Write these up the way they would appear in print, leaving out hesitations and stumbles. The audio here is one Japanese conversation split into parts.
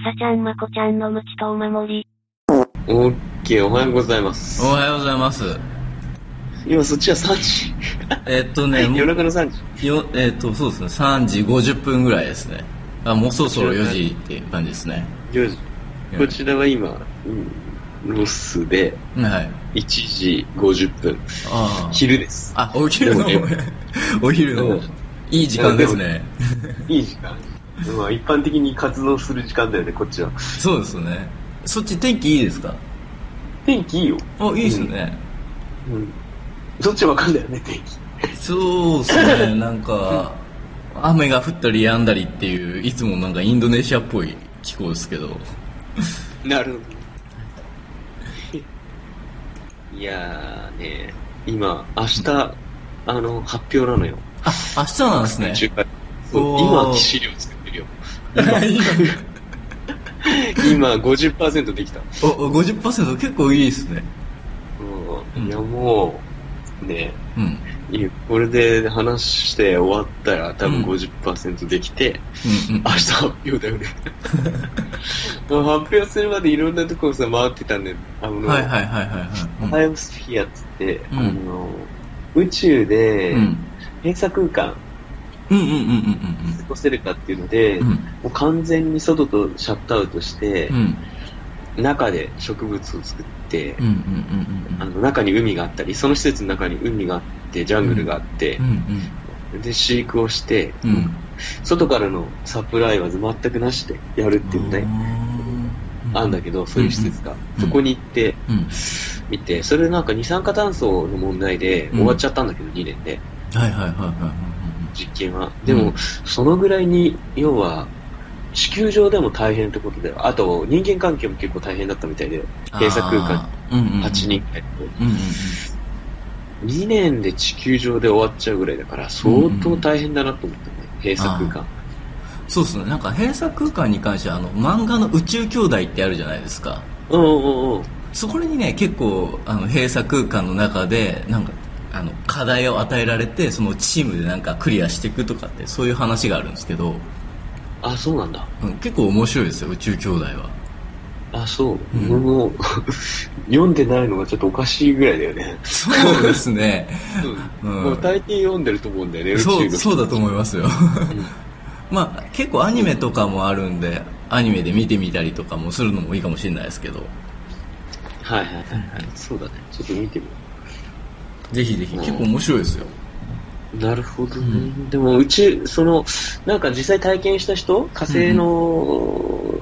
まさちゃんまこちゃんの無知とお守り。オッケー、おはようございます。おはようございます。今そっちは3時夜中の3時よ、そうですね、3時50分ぐらいですね。あ、もうそろそろ4時っていう感じですね。4時。こちらは今、ロスで、1時50分。はい、昼です。あ、お昼の、お昼の、いい時間ですね。いい時間。まあ、一般的に活動する時間だよね、こっちは。そうですね。そっち天気いいですか？天気いいよ。あ、いいですね。うん。そっちわかんだよね、天気。そうですね、なんか、雨が降ったりやんだりっていう、いつもなんかインドネシアっぽい気候ですけど。なるほど。いやーね、今明日、発表なのよ。あ、明日なんですね。今資料作ってるよ。今 50% できた。お、50% 結構いいですね。いやもうね、これで話して終わったら多分 50% できて、明日発表だよね。発表するまでいろんなところさ回ってたんで、バイオスフィアっつって、宇宙で閉鎖空間過ごせるかっていうので、もう完全に外とシャットアウトして、中で植物を作って、中に海があったり、その施設の中に海があってジャングルがあって、で飼育をして、外からのサプライは全くなしでやるっていうね、あんだけど、そういう施設が、そこに行って、見て、それなんか二酸化炭素の問題で終わっちゃったんだけど、2年で、実験は。でも、そのぐらいに要は地球上でも大変ってことで、あと人間関係も結構大変だったみたいで、閉鎖空間8人ぐらいと、2年で地球上で終わっちゃうぐらいだから相当大変だなと思ったね、閉鎖空間。そうですね、なんか閉鎖空間に関しては漫画の宇宙兄弟ってあるじゃないですか。そこにね、結構閉鎖空間の中でなんか課題を与えられて、そのチームでなんかクリアしていくとかって、そういう話があるんですけど。あ、そうなんだ。結構面白いですよ、宇宙兄弟は。あ、そう。もう読んでないのがちょっとおかしいぐらいだよね。そうですね。もう大抵読んでると思うんだよね、宇宙の。そうだと思いますよ。まあ結構アニメとかもあるんで、アニメで見てみたりとかもするのもいいかもしれないですけど。はいはいはいはい。そうだね。ちょっと見てみよう。ぜひぜひ。結構面白いですよ。なるほどね。でもなんか実際体験した人、火星の、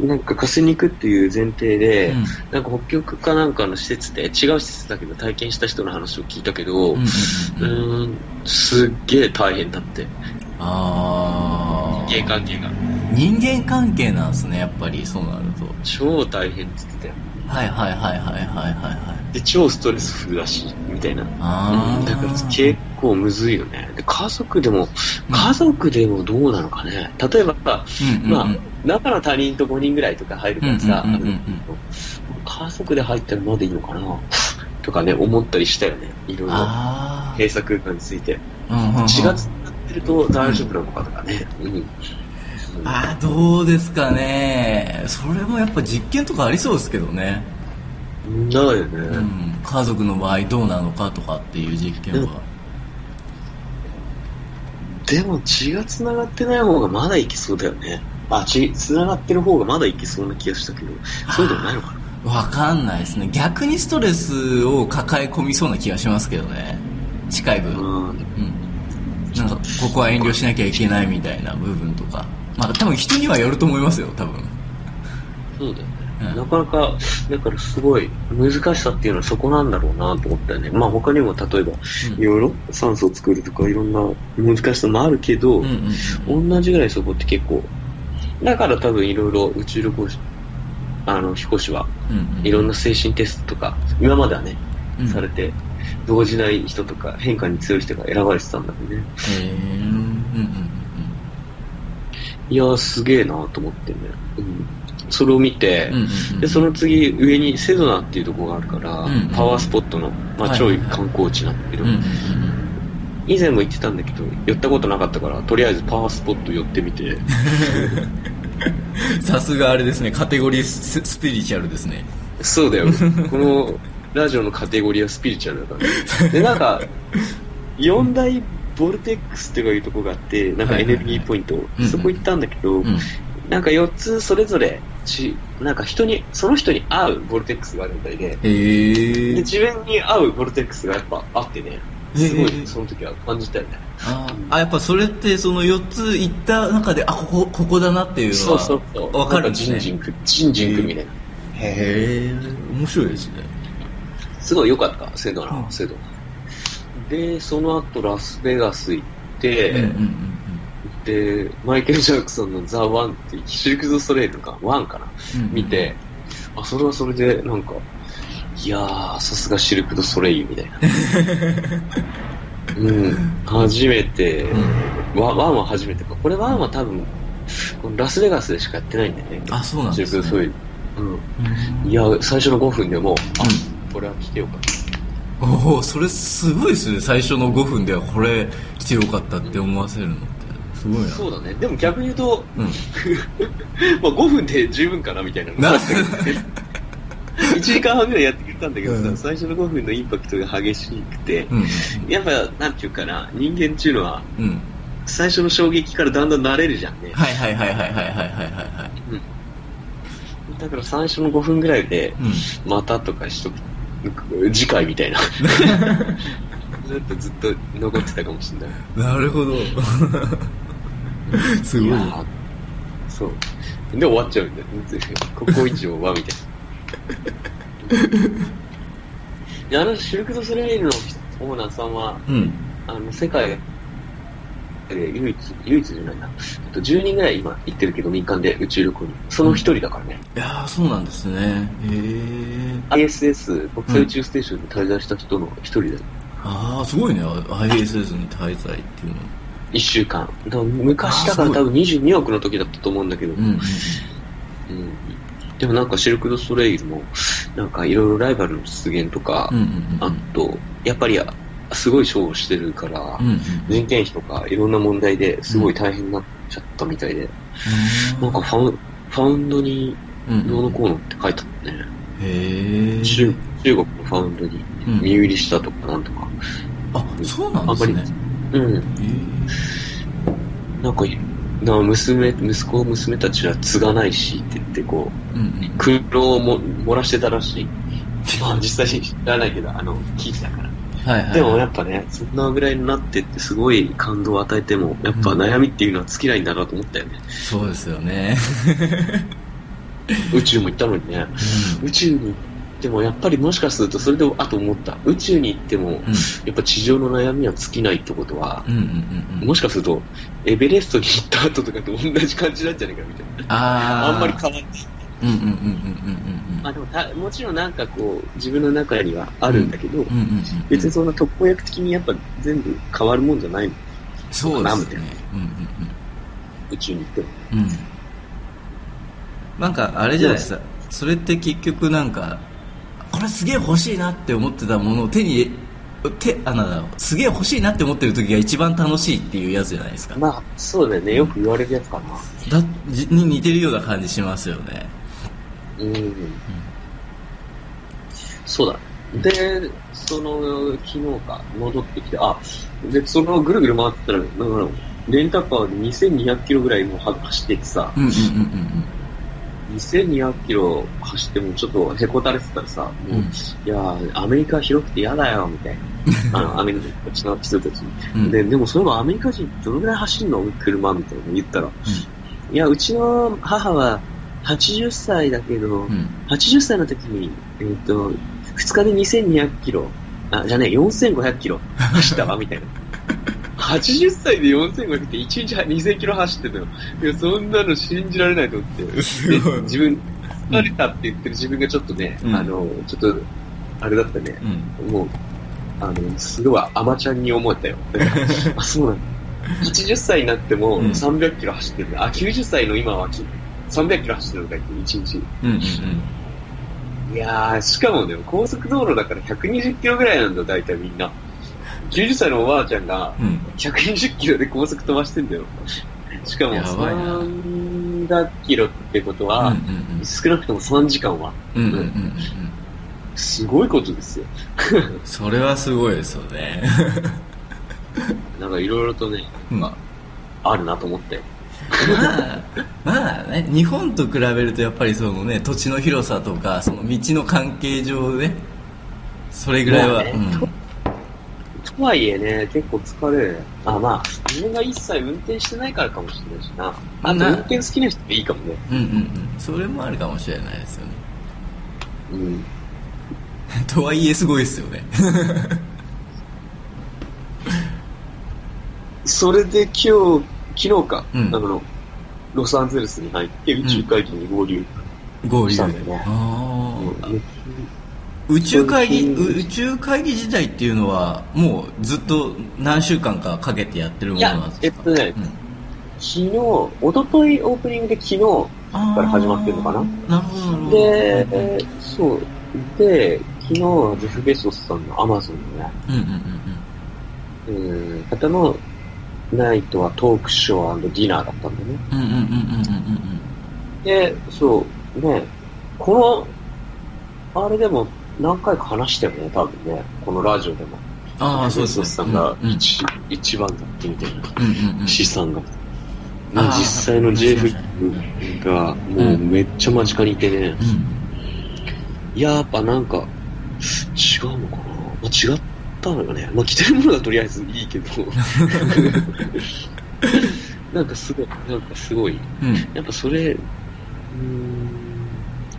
なんか火星に行くっていう前提で、なんか北極かなんかの施設で、違う施設だけど体験した人の話を聞いたけど、すっげえ大変だって。ああ。人間関係が。人間関係なんですね、やっぱりそうなると。超大変って言ってたよ。はいはいはいはいはいはい。で、超ストレスフルだし、みたいな。だから結構むずいよね。で、家族でもどうなのかね。例えば、まあ、中の他人と5人ぐらいとか入るからさ、家族で入ったらまだいいのかな、とかね、思ったりしたよね。いろいろ。閉鎖空間について。4月になってると大丈夫なのかとかね。あ、どうですかね。それもやっぱ実験とかありそうですけどね。ないよね、家族の場合どうなのかとかっていう実験は。でも血がつながってない方がまだいきそうだよね。あ、血つながってる方がまだいきそうな気がしたけど、そうでもないのかな。わかんないですね。逆にストレスを抱え込みそうな気がしますけどね、近い分。なんかここは遠慮しなきゃいけないみたいな部分とか、まあ多分人にはよると思いますよ、多分。そうだよね。なかなか、だからすごい難しさっていうのはそこなんだろうなと思ったよね。まあ他にも例えば、いろいろ酸素を作るとかいろんな難しさもあるけど、同じぐらいそこって結構、だから多分いろいろ宇宙旅行士、飛行士はいろんな精神テストとか、今まではね、されて、動じない人とか変化に強い人が選ばれてたんだよね。いやー、すげえなーと思ってね、それを見て、でその次上にセドナっていうところがあるから、パワースポットの、まあ、超観光地なんだけど、以前も行ってたんだけど寄ったことなかったから、とりあえずパワースポット寄ってみてさすがあれですね、カテゴリー スピリチュアルですね。そうだよ、このラジオのカテゴリーはスピリチュアルだから、ね、でなんか4大ボルテックスっていうところがあって、なんかエネルギーポイント、はいはいはい、そこ行ったんだけど、うんうん、なんか4つそれぞれなんか人にその人に合うボルテックスがあるみたいで、で自分に合うボルテックスがやっぱあってね、すごいその時は感じたよね。あ、やっぱそれってその4つ行った中で、あ、ここだなっていうのは分かるんですね。そうそうそう、ジンジン君みたいな。へえ、面白いですね。すごい良かった制度な制度、うん、でその後ラスベガス行って、うんうんうん、でマイケル・ジャクソンのザ・ワンってシルク・ド・ソレイルかワンかな、うんうん、見て、あ、それはそれでなんか、いやー、さすがシルク・ド・ソレイユみたいな、うん、初めて、うん、ワンは初めてか、これワンは多分このラスベガスでしかやってないんだよね。あ、そうなんですね。シルク・ド・ソレイユ、うん、いや最初の5分でもう、うん、これは来てよかった。おお、それすごいですね。最初の5分ではこれ来てよかったって思わせるのってすごいな。そうだね。でも逆に言うと、うん、まあ5分で十分かなみたいなのが1時間半ぐらいやってくれたんだけどさ、うん、最初の5分のインパクトが激しくて、うん、やっぱなんていうかな、人間っていうのは、うん、最初の衝撃からだんだん慣れるじゃんね。はいはいはいはいはいはいはいはい、うん、だから最初の5分ぐらいでまたとかしとく、うん、次回みたいなずっと残ってたかもしれない。なるほどすごい。そうで終わっちゃうんだよ、ここ以上はみたいなあのシルク・ド・ソレイユのオーナーさんは、うん、あの世界唯一じゃないな、10人ぐらい今行ってるけど、民間で宇宙旅行にその1人だからね、うん、いやー、そうなんですね。ISS 国際宇宙ステーションに滞在した人の1人だよ、うん、あー、すごいね。 ISS に滞在っていうの1週間、だ昔だから多分22億の時だったと思うんだけど、うんうんうん、でもなんかシルク・ド・ソレイユもなんかいろいろライバルの出現とか、うんうんうんうん、あとやっぱりすごい賞をしてるから、うんうん、人件費とかいろんな問題ですごい大変になっちゃったみたいで、うん、なんかファウンドにどうのこうのって書いてあったね、うん、へえ。中国のファウンドに身売りしたとかなんとか、うん、あ、そうなんですね。あんまり、うん、なんか娘たちは継がないしって言ってこう、うんうん、苦労を漏らしてたらしいまあ実際に知らないけど聞いてたから、はいはいはい、でもやっぱね、そんなぐらいになってってすごい感動を与えてもやっぱ悩みっていうのは尽きないんだなと思ったよね、うん、そうですよね宇宙も行ったのにね、うん、宇宙に行ってもやっぱりもしかするとそれであと思った、宇宙に行っても、うん、やっぱ地上の悩みは尽きないってことは、うんうんうんうん、もしかするとエベレストに行った後とかと同じ感じなんじゃないかみたいな あんまり変わらない、うんうんうんうんうん、まあ、でももちろんなんかこう自分の中にはあるんだけど、うんうんうんうん、別にそんな特効薬的にやっぱ全部変わるもんじゃないの。そうですね、うんうんうん、宇宙に行っても、うん、なんかあれじゃないですか、それって結局なんかこれすげえ欲しいなって思ってたものをすげえ欲しいなって思ってる時が一番楽しいっていうやつじゃないですか。まあそうだよね、よく言われるやつかな、に似てるような感じしますよね。うんうん、そうだ。で、その昨日か戻ってきて、あ、でそのぐるぐる回ってたら、なんかレンタカーで2200キロぐらいもう走っててさ、うんうんうんうん、2200キロ走ってもちょっとへこたれてたらさ、うん、いやアメリカ広くて嫌だよみたいな、アメリカ人の人たちに、でもそれはアメリカ人どのぐらい走るの車みたいなの言ったら、うん、いやうちの母は80歳だけど、うん、80歳の時に、2日で2200キロ、あ、じゃねえ、4500キロ走ったわ、みたいな。80歳で4500って1日2000キロ走ってたよ。いや、そんなの信じられないと思って。自分、疲れたって言ってる自分がちょっとね、うん、ちょっと、あれだったね、うん、もう、すごいアマちゃんに思えたよ。あ、そうなんだ。80歳になっても300キロ走ってる、うん、あ、90歳の今は300キロ走ってるとか言って1日、うんうん、いやー、しかもね、高速道路だから120キロぐらいなんだよ、大体みんな。90歳のおばあちゃんが120キロで高速飛ばしてんだよ。しかもやばいな。300キロってことは、うんうんうん、少なくとも3時間は、うんうんうんうん、すごいことですよそれはすごいですよねなんかいろいろとね、まあ、あるなと思ってまあね、日本と比べるとやっぱりそのね、土地の広さとかその道の関係上ね、それぐらいは、まあね、うん、とはいえね、結構疲れる。あ、まあ自分が一切運転してないからかもしれないしな。あと運転好きな人っていいかもね。うんうんうん。それもあるかもしれないですよね。うん。とはいえすごいですよね。それで昨日か、うん、ロサンゼルスに入って宇宙会議に合流したんだよね。ああ、うん。宇宙会議自体っていうのはもうずっと何週間かかけてやってるものなんですか？いや、一昨日オープニングで昨日から始まってるのかな？なるほど。で、そうで昨日はジェフ・ベソスさんのアマゾンのね、うんうんうんうん、方のナイトはトークショー&ディナーだったんだよね。うんうんうんうんうんうん。で、そうね、このあれでも何回か話してもね、多分ね、このラジオでも。ああ、そうですね。さんが一番だってみたいな資産が。実際の JF がもうめっちゃ間近にいてね。うん、やっぱなんか違うのかな。違って。ね、まあ、着てるものがとりあえずいいけどなんかすごい、うん、やっぱそれ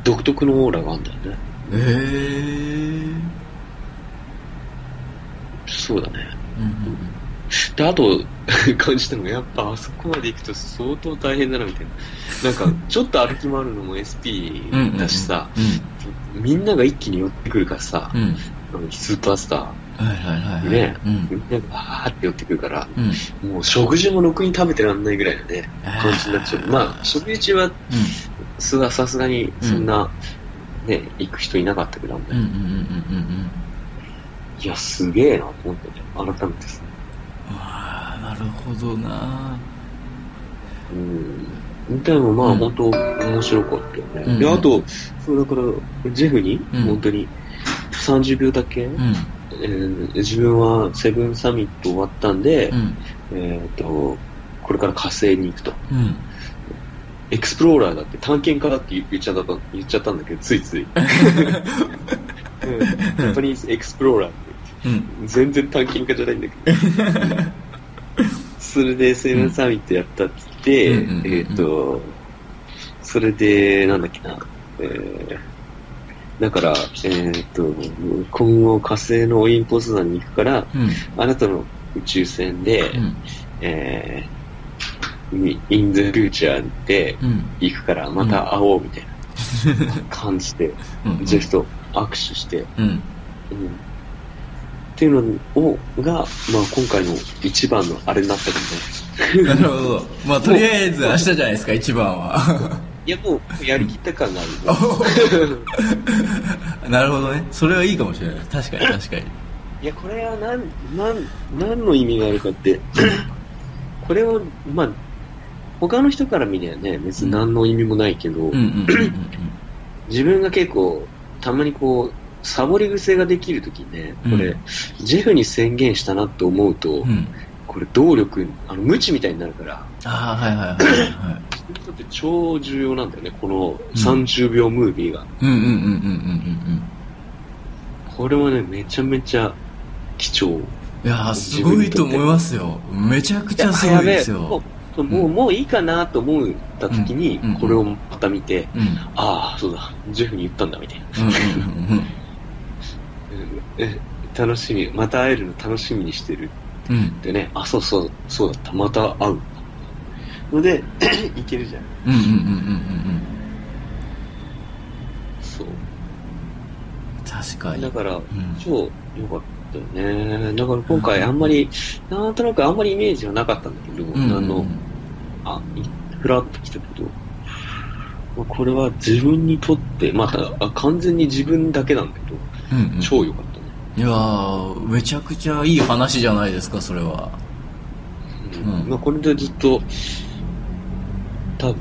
独特のオーラがあるんだよね。へー、そうだね、うんうん、であと感じたのがやっぱあそこまで行くと相当大変だなみたいな。なんかちょっと歩き回るのも SP だしさ、うんうんうん、みんなが一気に寄ってくるからさ、うん、スーパースターはいはいはいはい、ね、うん、みんながバーって寄ってくるから、うん、もう食事もろくに食べてらんないぐらいのね、感じになっちゃう。まあ食事中はさすがにそんな、ね、行く人いなかったけど、ね、うんうんうんうん、いやすげえなと思ってね、改めてですね。ああ、なるほどな。うん。でもまあ、うん、本当面白かったよね。うん、であとそうだからジェフに、うん、本当に30秒だけ。うん、自分はセブンサミット終わったんで、うん、これから火星に行くと、うん、エクスプローラーだって探検家だって言っちゃったんだけどついついやっぱりエクスプローラーって、うん、全然探検家じゃないんだけどそれでセブンサミットやったって言って、うんうんうんうん、それでなんだっけな、だから、今後火星のオリンポス山に行くから、うん、あなたの宇宙船で、うん、インザフューチャーで行くからまた会おうみたいな感じで、うん、ジェフと握手して、うんうん、っていうのをが、まあ、今回の一番のあれになったけどね。なるほど。まあとりあえず明日じゃないですか一番は。いやもうやりきった感があるなるほどね、それはいいかもしれない。確かに確かに。いやこれは何の意味があるかってこれをまあ他の人から見ればね別に何の意味もないけど、自分が結構たまにこうサボり癖ができるときにね、これ、うん、ジェフに宣言したなと思うと、うん、これ動力無知みたいになるから。あ、はいはいはいはい、はいだって超重要なんだよね、この30秒ムービーが。これはね、めちゃめちゃ貴重。いやすごいと思いますよ。めちゃくちゃすごいですよ。もういいかなと思った時に、うん、これをまた見て、うん、ああそうだジェフに言ったんだみたいな、楽しみ、また会えるの楽しみにしてる、うん、でね、あ、そうだった、また会うのでいけるじゃん。うんうんうんうんうん。そう。確かに。だから、うん、超良かったよね。だから今回あんまり、うん、なんとなくあんまりイメージはなかったんだけど、うんうんうん、ふらっと来たけど、まあ、これは自分にとってまあ完全に自分だけなんだけど、うんうん、超良かったね。いやーめちゃくちゃいい話じゃないですかそれは。うん、まあこれでずっと。多分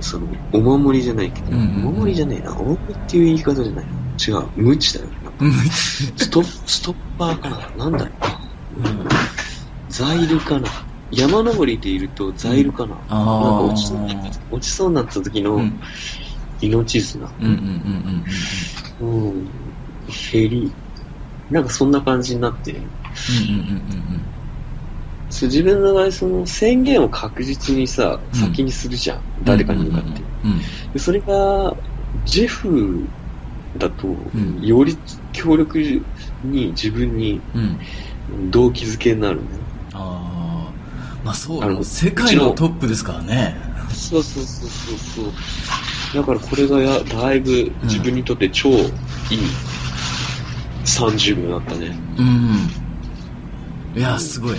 そのお守りじゃないけど、うんうんうん、お守りじゃねえな、お守りっていう言い方じゃないな、違う、無知だよ、なんかストッパーかな、なんだろう、うん、ザイルかな、山登りでいるとザイルかな、うん、なんか落ちそうになった時の命綱、ヘリ、なんかそんな感じになって、うんうんうんうん、自分の場合その宣言を確実にさ、うん、先にするじゃん、誰かに向かって、うんうんうんうん、でそれがジェフだと、うん、より強力に自分に動機づけになるね、うん、ああ、まあそうだね、世界のトップですからね、そうそうそうそうそう、だからこれがだいぶ自分にとって超いい30秒だったね。うん。いや、すごい。も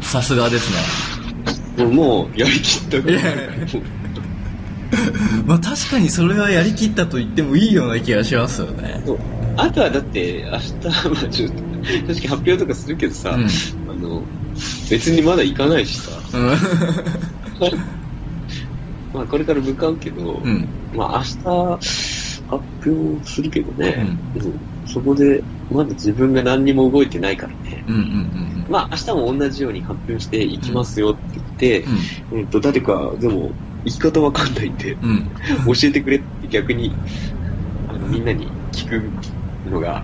うさすがですね。もうやりきったから。まあ確かにそれはやりきったと言ってもいいような気がしますよね。あとはだって明日、まあ、ちょっと確かに発表とかするけどさ、うん、別にまだ行かないしさ。うんまあ、これから向かうけど、うん、まあ明日発表するけどね、うんうん、そこでまだ自分が何にも動いてないからね、うんうんうん、まあ明日も同じように発表していきますよって言って、うん誰かでも生き方わかんないって、うん、教えてくれって逆にみんなに聞くのが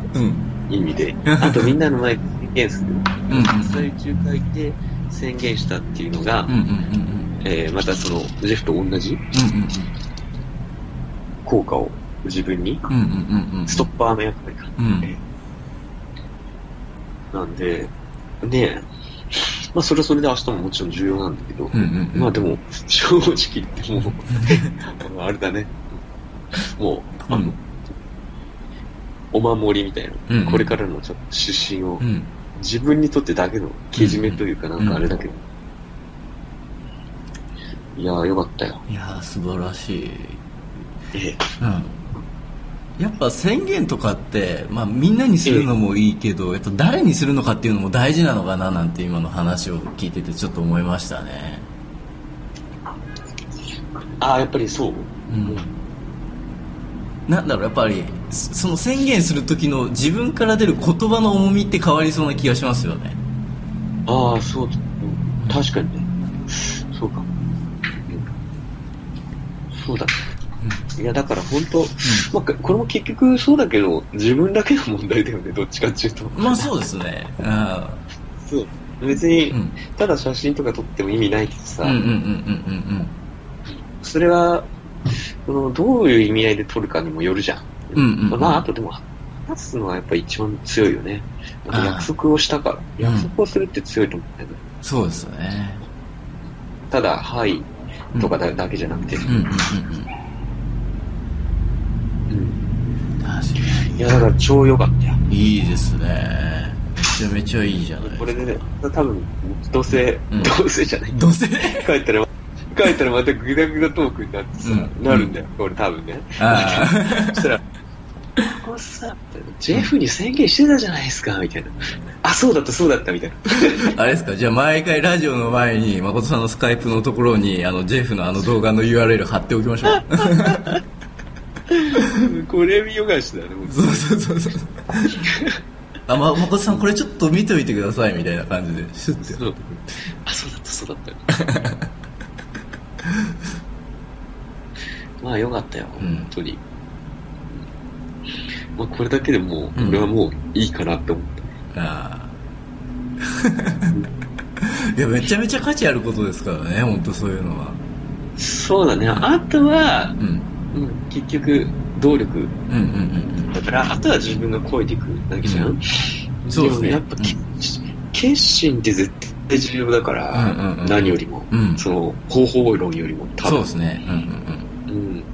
意味で、うん、あとみんなの前で宣言する、最終回で宣言したっていうのが、うんうんうんまたそのジェフと同じ効果を自分にストッパーの役割があってなんでねまあそれはそれで明日ももちろん重要なんだけどまあでも正直言ってもうあれだねもうお守りみたいなこれからのちょっと指針を自分にとってだけのけじめというかなんかあれだけどいやーよかったよ。いやー素晴らしい。うん。やっぱ宣言とかって、まあみんなにするのもいいけど、やっぱ誰にするのかっていうのも大事なのかななんて今の話を聞いててちょっと思いましたね。ああやっぱりそう。うん。なんだろうやっぱりその宣言する時の自分から出る言葉の重みって変わりそうな気がしますよね。ああそう確かにね。そうか。そうだねうん、いやだから本当、うんまあ、これも結局そうだけど自分だけの問題だよねどっちかっていうとまあそうですねあそう別に、うん、ただ写真とか撮っても意味ないけどさそれはこのどういう意味合いで撮るかにもよるじゃん、うんうんうん、まああとでも話すのはやっぱり一番強いよねだ約束をしたから約束をするって強いと思うんだよね、うん、そうですよねただはいとかだけじゃなくて、うんうんうんうん、確かにいやだから超良かったよいいですねめちゃめちゃいいじゃないですかこれでね多分どうせじゃないどうせ帰ったらまたグダグダトークになってさ、うん、なるんだよこれ多分ねそしたらここさジェフに宣言してたじゃないですかみたいなあそうだったみたいなあれですかじゃあ毎回ラジオの前に誠さんのスカイプのところにジェフの動画の URL 貼っておきましょうこれ見よがしだねそうあ、誠さんこれちょっと見ておいてくださいみたいな感じでシュッてあそうだったまあよかったよ、うん、本当にまあ、これだけでもう俺はもういいかなって思った、うん、あいやめちゃめちゃ価値あることですからね本当そういうのはそうだねあとは、うんうん、結局動力、うんうんうん、だからあとは自分が超えていくだけじゃん、うん、そうですねでもやっぱ、うん、決心って絶対重要だから、うんうんうん、何よりも、うん、その方法論よりも多分そうですねうんうんうん、うん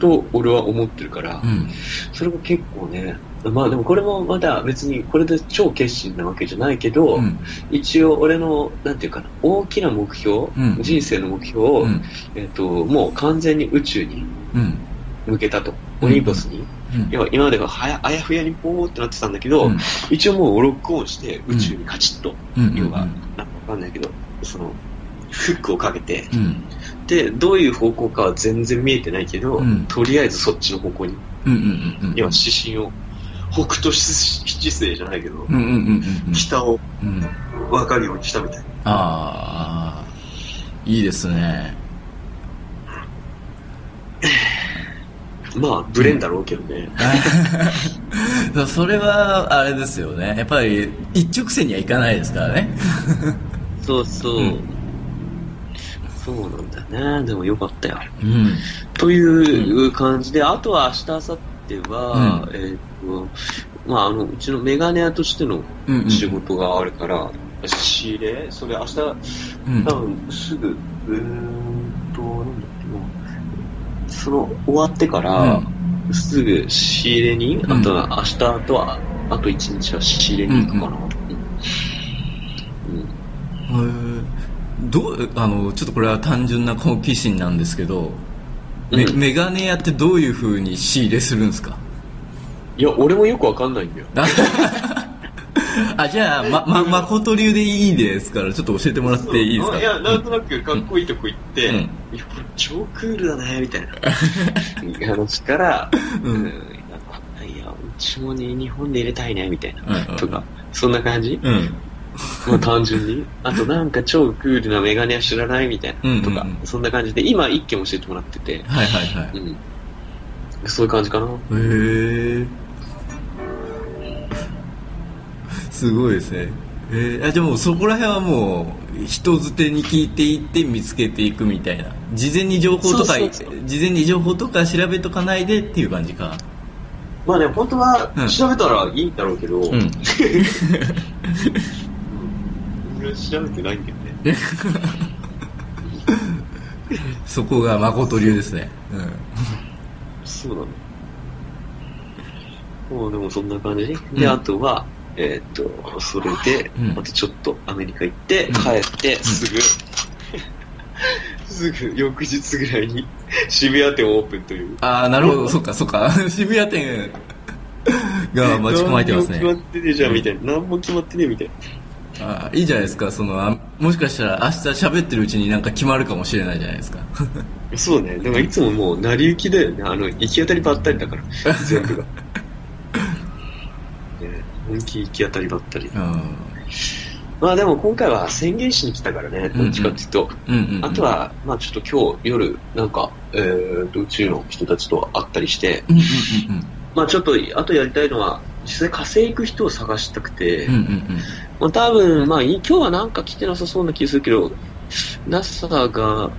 と俺は思ってるから、うん、それも結構ねまあでもこれもまだ別にこれで超決心なわけじゃないけど、うん、一応俺のなんていうかな大きな目標、うん、人生の目標を、うんもう完全に宇宙に向けたと、うん、オリンポスに、うん、今まではあやふやにポーってなってたんだけど、うん、一応もうロックオンして宇宙にカチッと、うん、要はなんか分かんないけどそのフックをかけて、うん、でどういう方向かは全然見えてないけど、うん、とりあえずそっちの方向に、うんうんうんうん、今指針を北斗七星じゃないけど、うんうんうんうん、北を分かるようにしたみたいな、うん、あーいいですね。まあブレんだろうけどね。それはあれですよね、やっぱり一直線にはいかないですからね。そうそう、うん、そうなんだね。でもよかったよ、うん、という感じで、あとは明日明後日は、うん、まあ、うちのメガネ屋としての仕事があるから、うんうん、仕入れそれ明日、うん、多分すぐなんだっけな、その終わってから、うん、すぐ仕入れに、うん、あとは明日とはあと1日は仕入れに行くかな、うんうんうん、ちょっとこれは単純な好奇心なんですけど、うん、メガネ屋ってどういう風に仕入れするんですか？いや俺もよくわかんないんだよ。あ、じゃあ誠流でいいですから、ちょっと教えてもらっていいですか？いや、なんとなくかっこいいとこ行って、うん、いやこれ超クールだねみたいな話から、うんうん、いやうちもね日本で入れたいねみたいな、うんうん、とかそんな感じ、うん、まあ、単純にあとなんか超クールなメガネは知らないみたいな、うんうん、とかそんな感じで今一軒教えてもらってて、はいはいはい、うん、そういう感じかな。へえ、すごいですね。じゃあもうそこら辺はもう人づてに聞いていって見つけていくみたいな、事前に情報とか事前に情報とか調べとかないでっていう感じか。まあね、本当は調べたらいいんだろうけど、うんうん調べてないんだよね。そこが誠流ですね。うん、そうだね。もうでもそんな感じで、うん、あとはそれで、うん、あとちょっとアメリカ行って帰ってすぐ、うん、すぐ翌日ぐらいに渋谷店をオープンという。ああなるほど、そっかそっか。渋谷店が待ち構えてますね。何も決まってねえじゃんみたいな。何も決まってねえみたいな。あ、いいじゃないですか。そのもしかしたら明日喋ってるうちになんか決まるかもしれないじゃないですか。そうね、でもいつももう成り行きだよね、行き当たりばったりだから全部が、ね、本気行き当たりばったり。あ、まあでも今回は宣言しに来たからね、どっちかっていうと、うんうんうんうん、あとはまあちょっと今日夜なんか、宇宙の人たちと会ったりして、うんうんうんうん、まあちょっとあとやりたいのは実際火星行く人を探したくて、うんうんうん、まあ、多分、まあ、今日はなんか来てなさそうな気するけど NASA が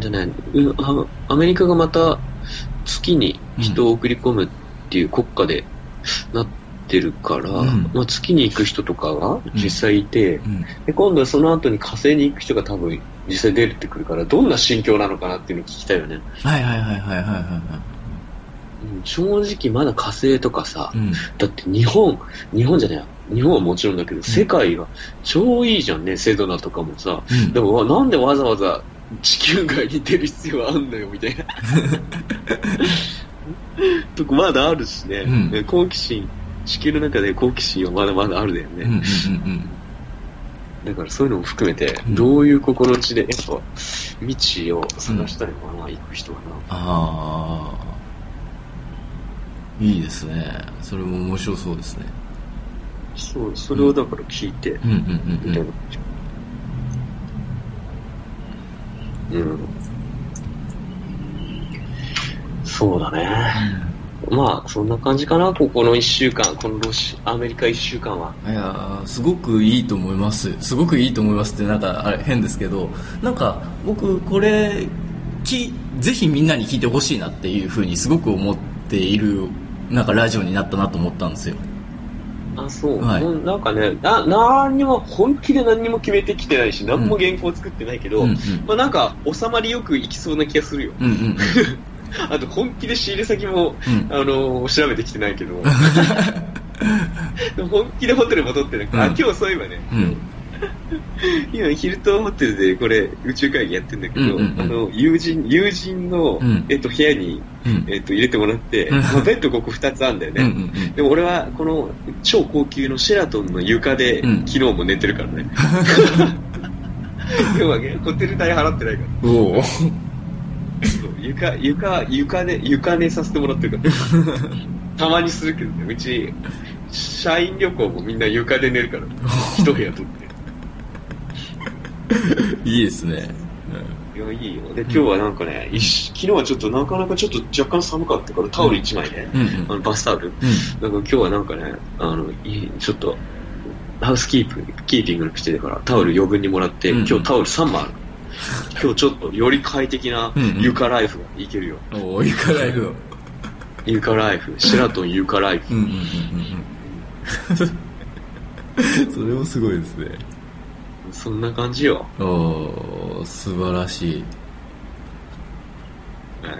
じゃない、アメリカがまた月に人を送り込むっていう国家でなってるから、うん、まあ、月に行く人とかが実際いて、うんうん、で今度はその後に火星に行く人が多分実際出るってくるから、どんな心境なのかなっていうのを聞きたいよね。はいはいはいはいはいはい、正直まだ火星とかさ、うん、だって日本じゃない、日本はもちろんだけど、うん、世界は超いいじゃんね、セドナとかもさ、うん、でもなんでわざわざ地球外に出る必要はあんのよみたいなとこまだあるしね、うん、好奇心、地球の中で好奇心はまだまだあるだよね、うんうんうん、だからそういうのも含めて、うん、どういう心地でやっぱ未知を探したりも、うん、行く人かな。ああいいですね。それも面白そうですね。そう、それをだから聞いて、うん、みたいな。うん。そうだね。まあそんな感じかな。ここの1週間、このアメリカ1週間は。いやすごくいいと思います。すごくいいと思いますってなんかあれ変ですけど、なんか僕これぜひみんなに聞いてほしいなっていうふうにすごく思っている。なんかラジオになったなと思ったんですよ。あ、そう、はい、なんかね、何にも本気で何にも決めてきてないし、何も原稿作ってないけど、うんうん、まあ、なんか収まりよくいきそうな気がするよ、うんうんうん、あと本気で仕入れ先も、うん、調べてきてないけど本気でホテルも取ってなくて、うん、今日そういえばね、うん、今ヒルトンホテルでこれ宇宙会議やってるんだけど、うんうんうん、友人の、うん、部屋に、うん、入れてもらって、うん、まあ、ベッドここ2つあるんだよね、うんうんうん、でも俺はこの超高級のシェラトンの床で、うん、昨日も寝てるからね要はね、ホテル代払ってないから。おお床寝させてもらってるからたまにするけどね。うち社員旅行もみんな床で寝るから一部屋取っていいですね、うん、いやいいよ。で今日はなんかね、昨日はちょっとなかなかちょっと若干寒かったからタオル1枚ね、うん、バスタオル、うん、なんか今日はなんかね、ちょっとハウスキーピングの口でからタオル余分にもらって、うん、今日タオル3枚ある。今日ちょっとより快適な床ライフがいけるよ、うんうん、お床ライフ床ライフシェラトン床ライフ、うんうんうんうん、それもすごいですね。そんな感じよ。おー、素晴らしい、うん、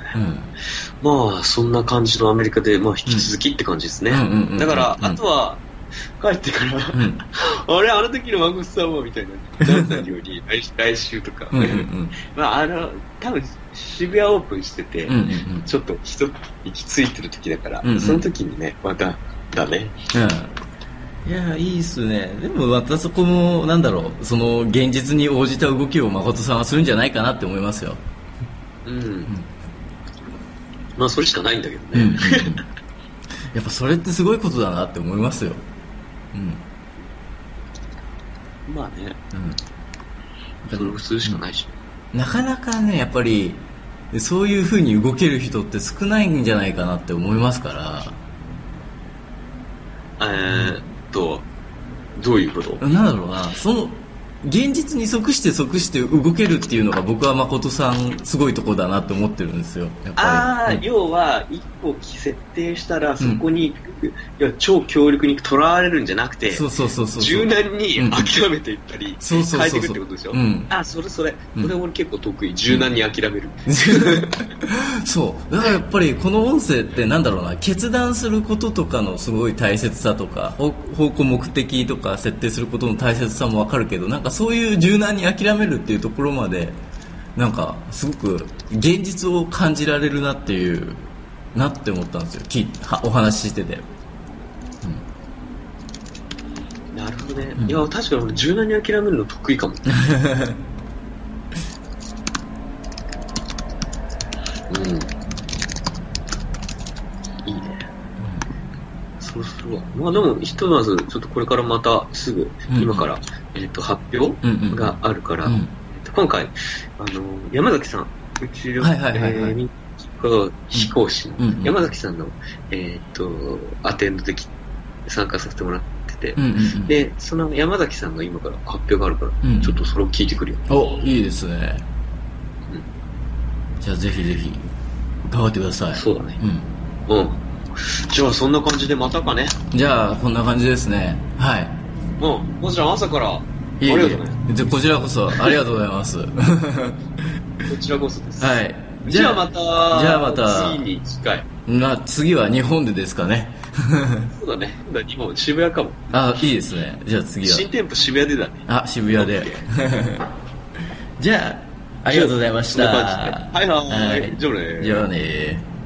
まあそんな感じのアメリカで、まあ、引き続きって感じですね、うんうんうんうん、だからあとは帰ってから、うん、あれあの時のマグスさんもみたいななったように来週とか、うんうんうん、まあ多分渋谷オープンしてて、うんうんうん、ちょっと人行き着いてる時だから、うんうん、その時にねまただね、うん、いやいいっすね。でもまたそこもなんだろう、その現実に応じた動きを誠さんはするんじゃないかなって思いますよ。うん、うん、まあそれしかないんだけどね、うんうんうん、やっぱそれってすごいことだなって思いますよ。うん、まあね、うん、それ普通しかないし、なかなかねやっぱりそういう風に動ける人って少ないんじゃないかなって思いますから。どういうこと？なんだろうな、その現実に即して動けるっていうのが僕は誠さんすごいとこだなって思ってるんですよ、やっぱり。ああ、要は一個設定したらそこに、うん、いや超強力にとらわれるんじゃなくて、そう柔軟に諦めていったり、うん、変えていくってことでしょ、うん、あ、それ、うん、これ俺結構得意、柔軟に諦める、うん、そうだからやっぱりこの音声ってなんだろうな、決断することとかのすごい大切さとか、方向目的とか設定することの大切さもわかるけど、なんかそういう柔軟に諦めるっていうところまでなんかすごく現実を感じられるなっていうなって思ったんですよ、お話ししてて、うん、なるほどね、うん、いや確かに俺柔軟に諦めるの得意かもうん、いいね、うん、そうするわ。まあでもひとまずちょっとこれからまたすぐ今から、うん発表があるから、うんうん、今回山崎さん、宇宙旅行飛行士の山崎さんの、アテンドで参加させてもらってて、うんうんうん、でその山崎さんの今から発表があるから、うん、ちょっとそれを聞いてくるよ。お、いいですね、うん、じゃあぜひぜひ頑張ってください。そうだね、うん、うん、じゃあそんな感じでまたかね。じゃあこんな感じですね。はい、もうこちら朝からありがとうね。こちらこそありがとうございますこちらこそです、はい、じゃあまた次に次回、次は日本でですかねそうだね、日本渋谷かも。あ、いいですね。じゃあ次は新店舗渋谷でだね。あ、渋谷でじゃあありがとうございました。はいはい、じゃあね。